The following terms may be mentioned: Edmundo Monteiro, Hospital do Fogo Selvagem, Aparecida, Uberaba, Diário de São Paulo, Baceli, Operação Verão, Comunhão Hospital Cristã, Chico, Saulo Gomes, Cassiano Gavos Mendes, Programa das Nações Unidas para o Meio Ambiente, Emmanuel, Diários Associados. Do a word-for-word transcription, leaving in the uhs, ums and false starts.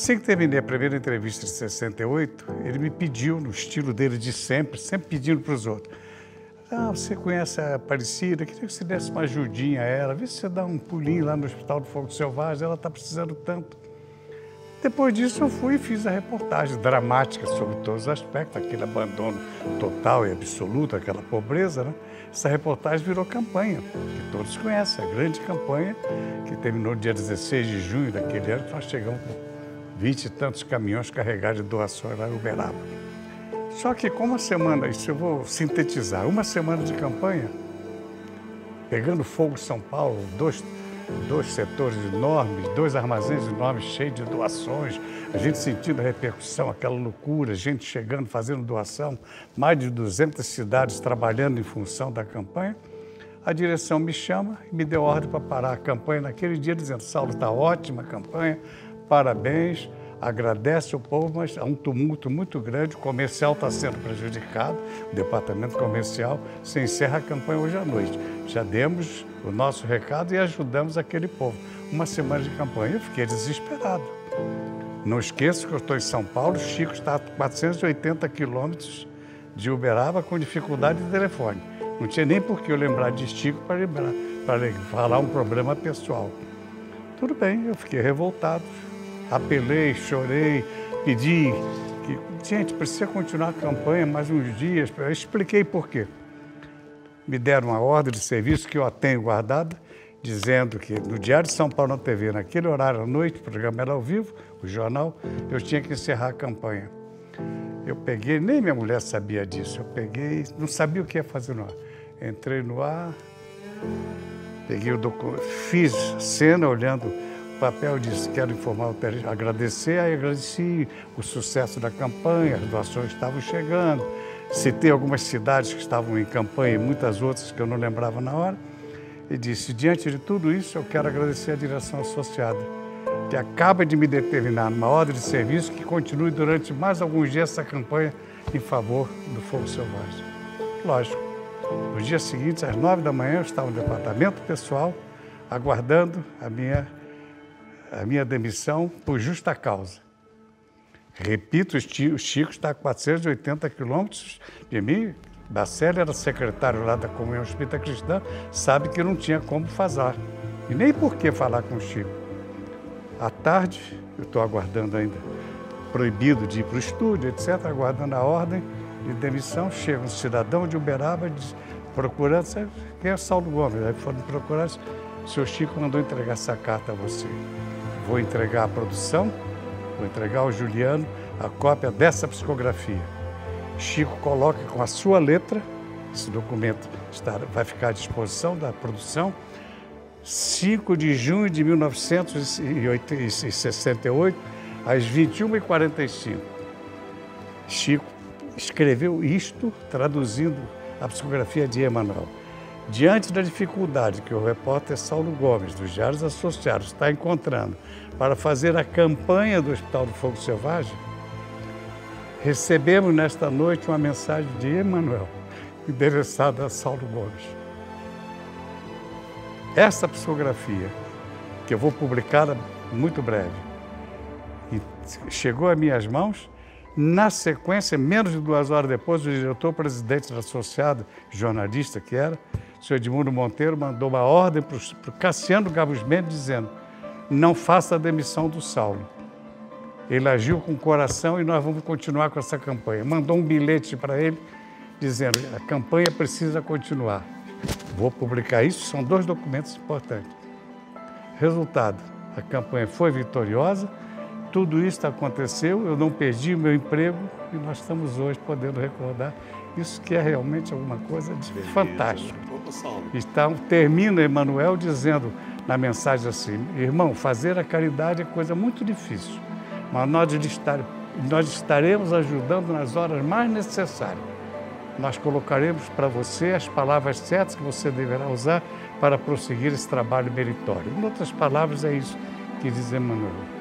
Assim que terminei a primeira entrevista de sessenta e oito, ele me pediu, no estilo dele de sempre, sempre pedindo para os outros, ah, você conhece a Aparecida, queria que você desse uma ajudinha a ela, vê se você dá um pulinho lá no Hospital do Fogo Selvagem, ela está precisando tanto. Depois disso eu fui e fiz a reportagem dramática sobre todos os aspectos, aquele abandono total e absoluto, aquela pobreza, né? Essa reportagem virou campanha, que todos conhecem, a grande campanha, que terminou no dia dezesseis de junho daquele ano, que nós chegamos com vinte e tantos caminhões carregados de doações lá em Uberaba. Só que com uma semana, isso eu vou sintetizar, uma semana de campanha, pegando fogo em São Paulo, dois... dois setores enormes, dois armazéns enormes cheios de doações, a gente sentindo a repercussão, aquela loucura, gente chegando, fazendo doação, mais de duzentas cidades trabalhando em função da campanha. A direção me chama e me deu ordem para parar a campanha naquele dia, dizendo, Saulo, está ótima a campanha, parabéns, agradece o povo, mas há um tumulto muito grande, o comercial está sendo prejudicado, o departamento comercial, se encerra a campanha hoje à noite. Já demos o nosso recado e ajudamos aquele povo. Uma semana de campanha, eu fiquei desesperado. Não esqueço que eu estou em São Paulo, Chico está a quatrocentos e oitenta quilômetros de Uberaba com dificuldade de telefone. Não tinha nem por que eu lembrar de Chico para lembrar, para falar um problema pessoal. Tudo bem, eu fiquei revoltado. Apelei, chorei, pedi que, gente, precisa continuar a campanha mais uns dias. Eu expliquei por quê. Me deram uma ordem de serviço que eu a tenho guardada, dizendo que no Diário de São Paulo na T V, naquele horário à noite, o programa era ao vivo, o jornal, eu tinha que encerrar a campanha. Eu peguei, nem minha mulher sabia disso, eu peguei, não sabia o que ia fazer no ar. Entrei no ar, peguei o documento, fiz cena olhando papel, disse, quero informar, agradecer, aí agradeci o sucesso da campanha, as doações estavam chegando, citei algumas cidades que estavam em campanha e muitas outras que eu não lembrava na hora, e disse, diante de tudo isso, eu quero agradecer a direção associada, que acaba de me determinar numa ordem de serviço que continue durante mais alguns dias essa campanha em favor do Fogo Selvagem. Lógico, nos dias seguintes, às nove da manhã, eu estava no departamento pessoal, aguardando a minha a minha demissão por justa causa. Repito, o Chico está a quatrocentos e oitenta quilômetros de mim. Baceli era secretário lá da Comunhão Hospital Cristã, sabe que não tinha como fazer. E nem por que falar com o Chico. À tarde, eu estou aguardando ainda, proibido de ir para o estúdio, etcétera, aguardando a ordem de demissão. Chega um cidadão de Uberaba diz, procurando, sabe, quem é Saulo Gomes? Aí foram procurar, o senhor Chico mandou entregar essa carta a você. Vou entregar à produção, vou entregar ao Juliano a cópia dessa psicografia. Chico coloca com a sua letra, esse documento está, vai ficar à disposição da produção, cinco de junho de mil novecentos e sessenta e oito, às vinte e uma e quarenta e cinco. Chico escreveu isto traduzindo a psicografia de Emmanuel. Diante da dificuldade que o repórter Saulo Gomes, dos Diários Associados, está encontrando para fazer a campanha do Hospital do Fogo Selvagem, recebemos nesta noite uma mensagem de Emmanuel, endereçada a Saulo Gomes. Essa psicografia, que eu vou publicar muito breve, chegou às minhas mãos. Na sequência, menos de duas horas depois, o diretor-presidente da Associada, jornalista que era, o senhor Edmundo Monteiro, mandou uma ordem para o Cassiano Gavos Mendes dizendo não faça a demissão do Saulo. Ele agiu com coração e nós vamos continuar com essa campanha. Mandou um bilhete para ele dizendo a campanha precisa continuar. Vou publicar isso, são dois documentos importantes. Resultado, a campanha foi vitoriosa, tudo isso aconteceu, eu não perdi o meu emprego e nós estamos hoje podendo recordar isso que é realmente alguma coisa de fantástico. Então, termina Emmanuel dizendo na mensagem assim, irmão, fazer a caridade é coisa muito difícil, mas nós, estar, nós estaremos ajudando nas horas mais necessárias. Nós colocaremos para você as palavras certas que você deverá usar para prosseguir esse trabalho meritório. Em outras palavras, é isso que diz Emmanuel.